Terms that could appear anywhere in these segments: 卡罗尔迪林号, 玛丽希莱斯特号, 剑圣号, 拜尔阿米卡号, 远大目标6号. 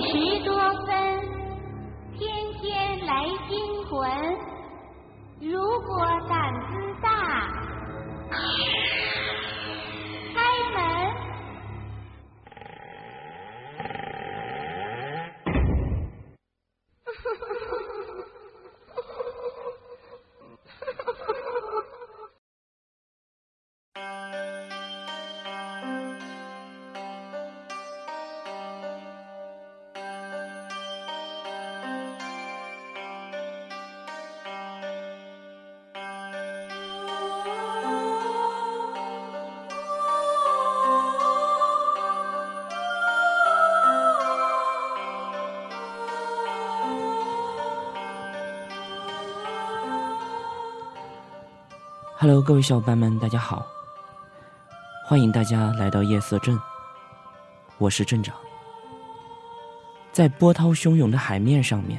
10多分，天天来惊魂。如果胆子大，开门。Hello， 各位小伙伴们，大家好！欢迎大家来到夜色镇，我是镇长。在波涛汹涌的海面上面，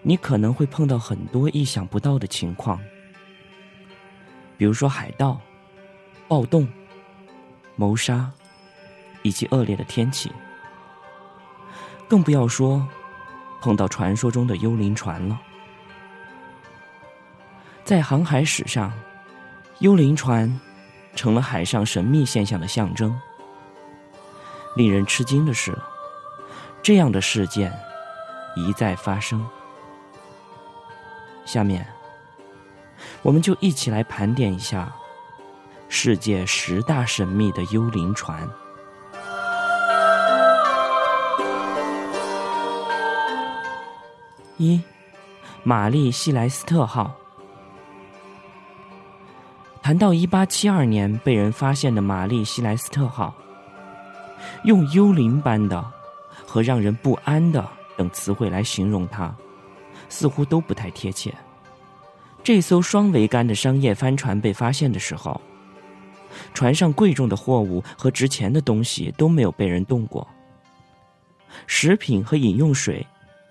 你可能会碰到很多意想不到的情况，比如说海盗、暴动、谋杀，以及恶劣的天气。更不要说碰到传说中的幽灵船了。在航海史上，幽灵船成了海上神秘现象的象征。令人吃惊的是，这样的事件一再发生。下面，我们就一起来盘点一下世界10大神秘的幽灵船。1. 玛丽希莱斯特号。谈到1872年被人发现的玛丽希莱斯特号，用幽灵般的和让人不安的等词汇来形容它，似乎都不太贴切。这艘双桅杆的商业帆船被发现的时候，船上贵重的货物和值钱的东西都没有被人动过，食品和饮用水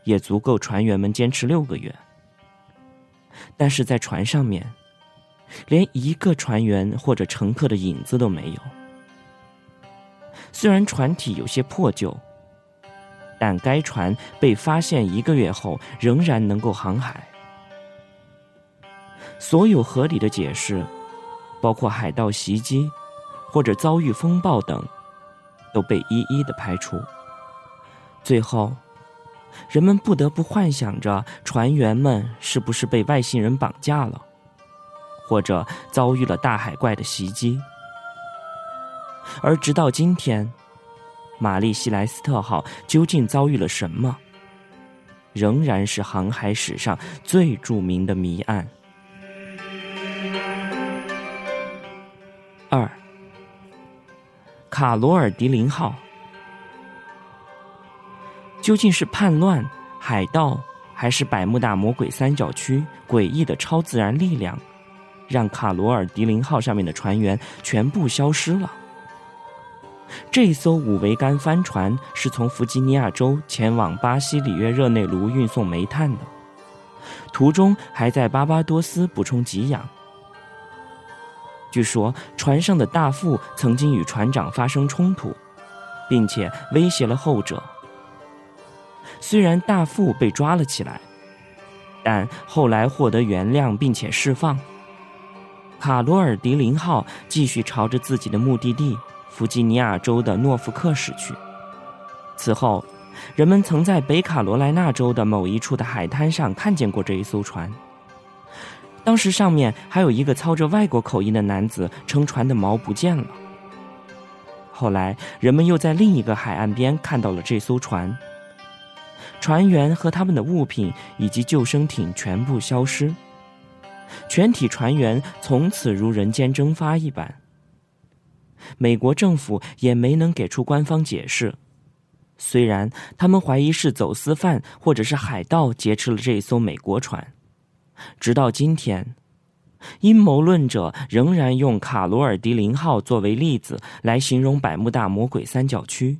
也足够船员们坚持6个月。但是在船上面，连一个船员或者乘客的影子都没有。虽然船体有些破旧，但该船被发现1个月后仍然能够航海。所有合理的解释，包括海盗袭击或者遭遇风暴等，都被一一的排除。最后，人们不得不幻想着船员们是不是被外星人绑架了，或者遭遇了大海怪的袭击。而直到今天，玛丽希莱斯特号究竟遭遇了什么，仍然是航海史上最著名的谜案。2. 卡罗尔迪林号。究竟是叛乱、海盗，还是百慕大魔鬼三角区诡异的超自然力量，让卡罗尔迪林号上面的船员全部消失了？这艘5桅杆帆船是从弗吉尼亚州前往巴西里约热内卢运送煤炭的，途中还在巴巴多斯补充给养。据说船上的大副曾经与船长发生冲突，并且威胁了后者。虽然大副被抓了起来，但后来获得原谅并且释放。卡罗尔迪林号继续朝着自己的目的地弗吉尼亚州的诺福克驶去。此后，人们曾在北卡罗来纳州的某一处的海滩上看见过这一艘船，当时上面还有一个操着外国口音的男子撑船的锚不见了。后来人们又在另一个海岸边看到了这艘船，船员和他们的物品以及救生艇全部消失，全体船员从此如人间蒸发一般。美国政府也没能给出官方解释，虽然他们怀疑是走私犯或者是海盗劫持了这一艘美国船。直到今天，阴谋论者仍然用卡罗尔迪林号作为例子来形容百慕大魔鬼三角区。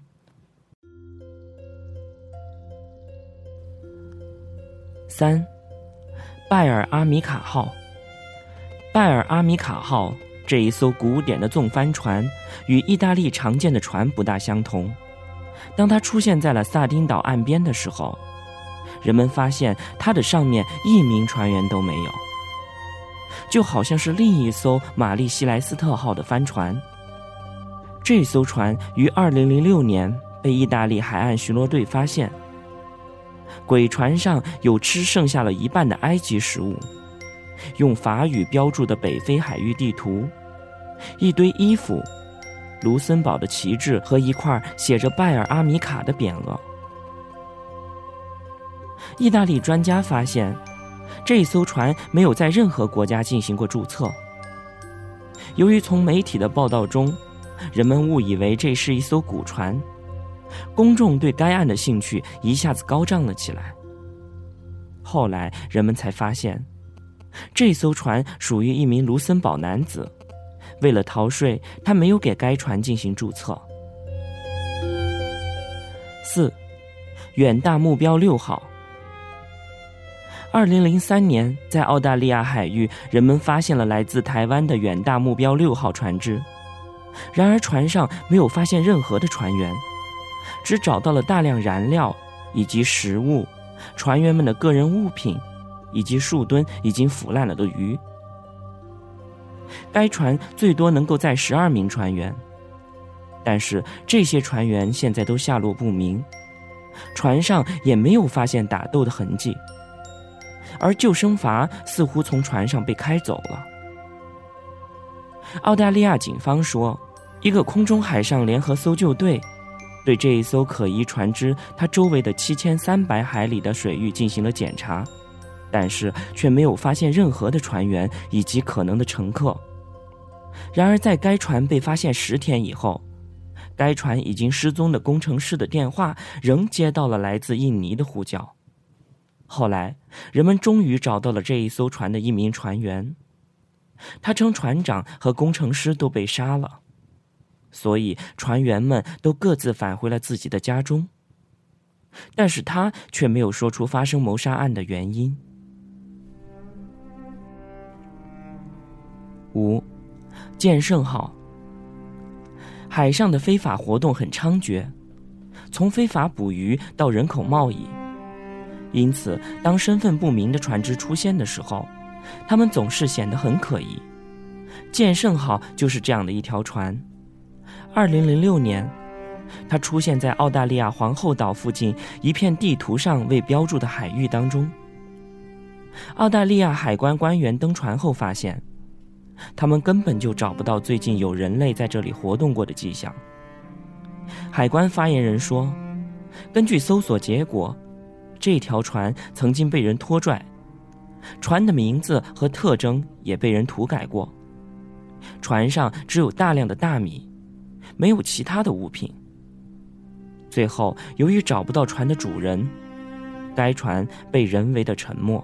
3. 拜尔阿米卡号。拜尔阿米卡号这一艘古典的纵帆船与意大利常见的船不大相同，当它出现在了萨丁岛岸边的时候，人们发现它的上面一名船员都没有，就好像是另一艘玛丽希莱斯特号的帆船。这艘船于2006年被意大利海岸巡逻队发现，鬼船上有吃剩下了一半的埃及食物，用法语标注的北非海域地图，一堆衣服，卢森堡的旗帜和一块写着拜尔阿米卡的匾额。意大利专家发现，这艘船没有在任何国家进行过注册。由于从媒体的报道中，人们误以为这是一艘古船，公众对该案的兴趣一下子高涨了起来。后来人们才发现，这艘船属于一名卢森堡男子，为了逃税，他没有给该船进行注册。4. 远大目标6号。2003年，在澳大利亚海域，人们发现了来自台湾的远大目标6号船只，然而船上没有发现任何的船员，只找到了大量燃料以及食物、船员们的个人物品以及数吨已经腐烂了的鱼。该船最多能够载12名船员，但是这些船员现在都下落不明，船上也没有发现打斗的痕迹，而救生筏似乎从船上被开走了。澳大利亚警方说，一个空中海上联合搜救队对这一艘可疑船只它周围的7300海里的水域进行了检查，但是却没有发现任何的船员以及可能的乘客。然而在该船被发现10天以后，该船已经失踪的工程师的电话仍接到了来自印尼的呼叫。后来人们终于找到了这一艘船的一名船员，他称船长和工程师都被杀了，所以船员们都各自返回了自己的家中，但是他却没有说出发生谋杀案的原因。5. 剑圣号。海上的非法活动很猖獗，从非法捕鱼到人口贸易，因此当身份不明的船只出现的时候，他们总是显得很可疑。剑圣号就是这样的一条船。2006年，它出现在澳大利亚皇后岛附近一片地图上未标注的海域当中。澳大利亚海关官员登船后发现，他们根本就找不到最近有人类在这里活动过的迹象。海关发言人说，根据搜索结果，这条船曾经被人拖拽，船的名字和特征也被人涂改过，船上只有大量的大米，没有其他的物品。最后由于找不到船的主人，该船被人为的沉没。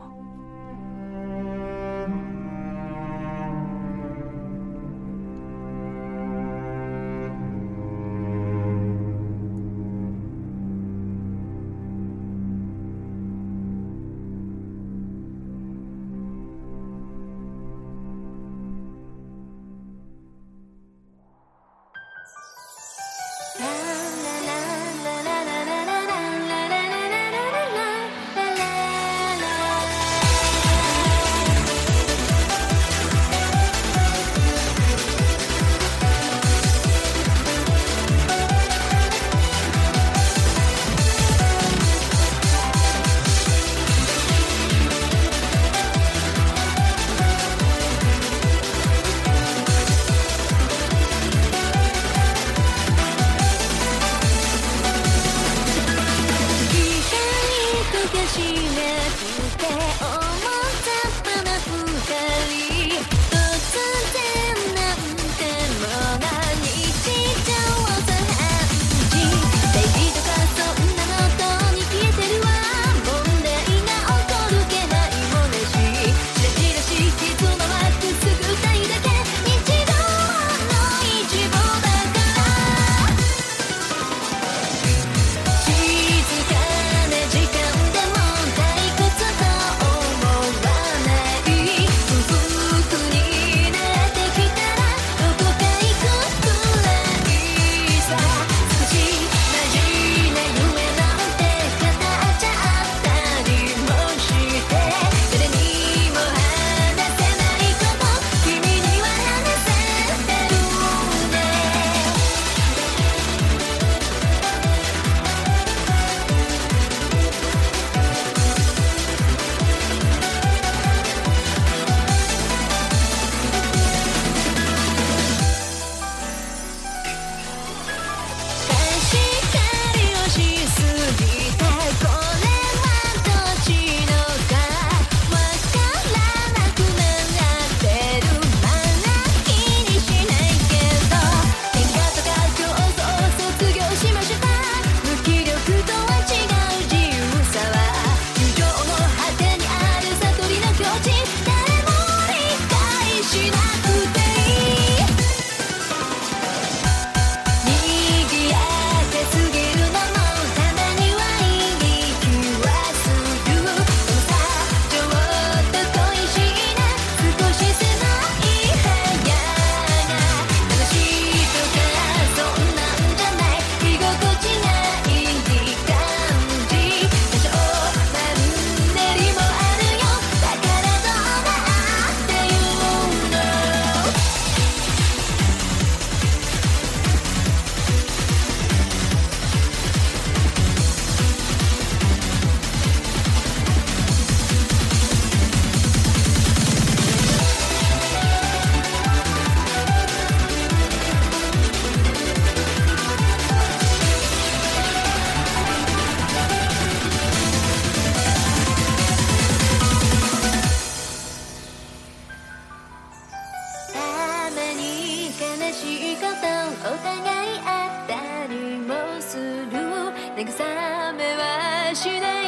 慰めはしない。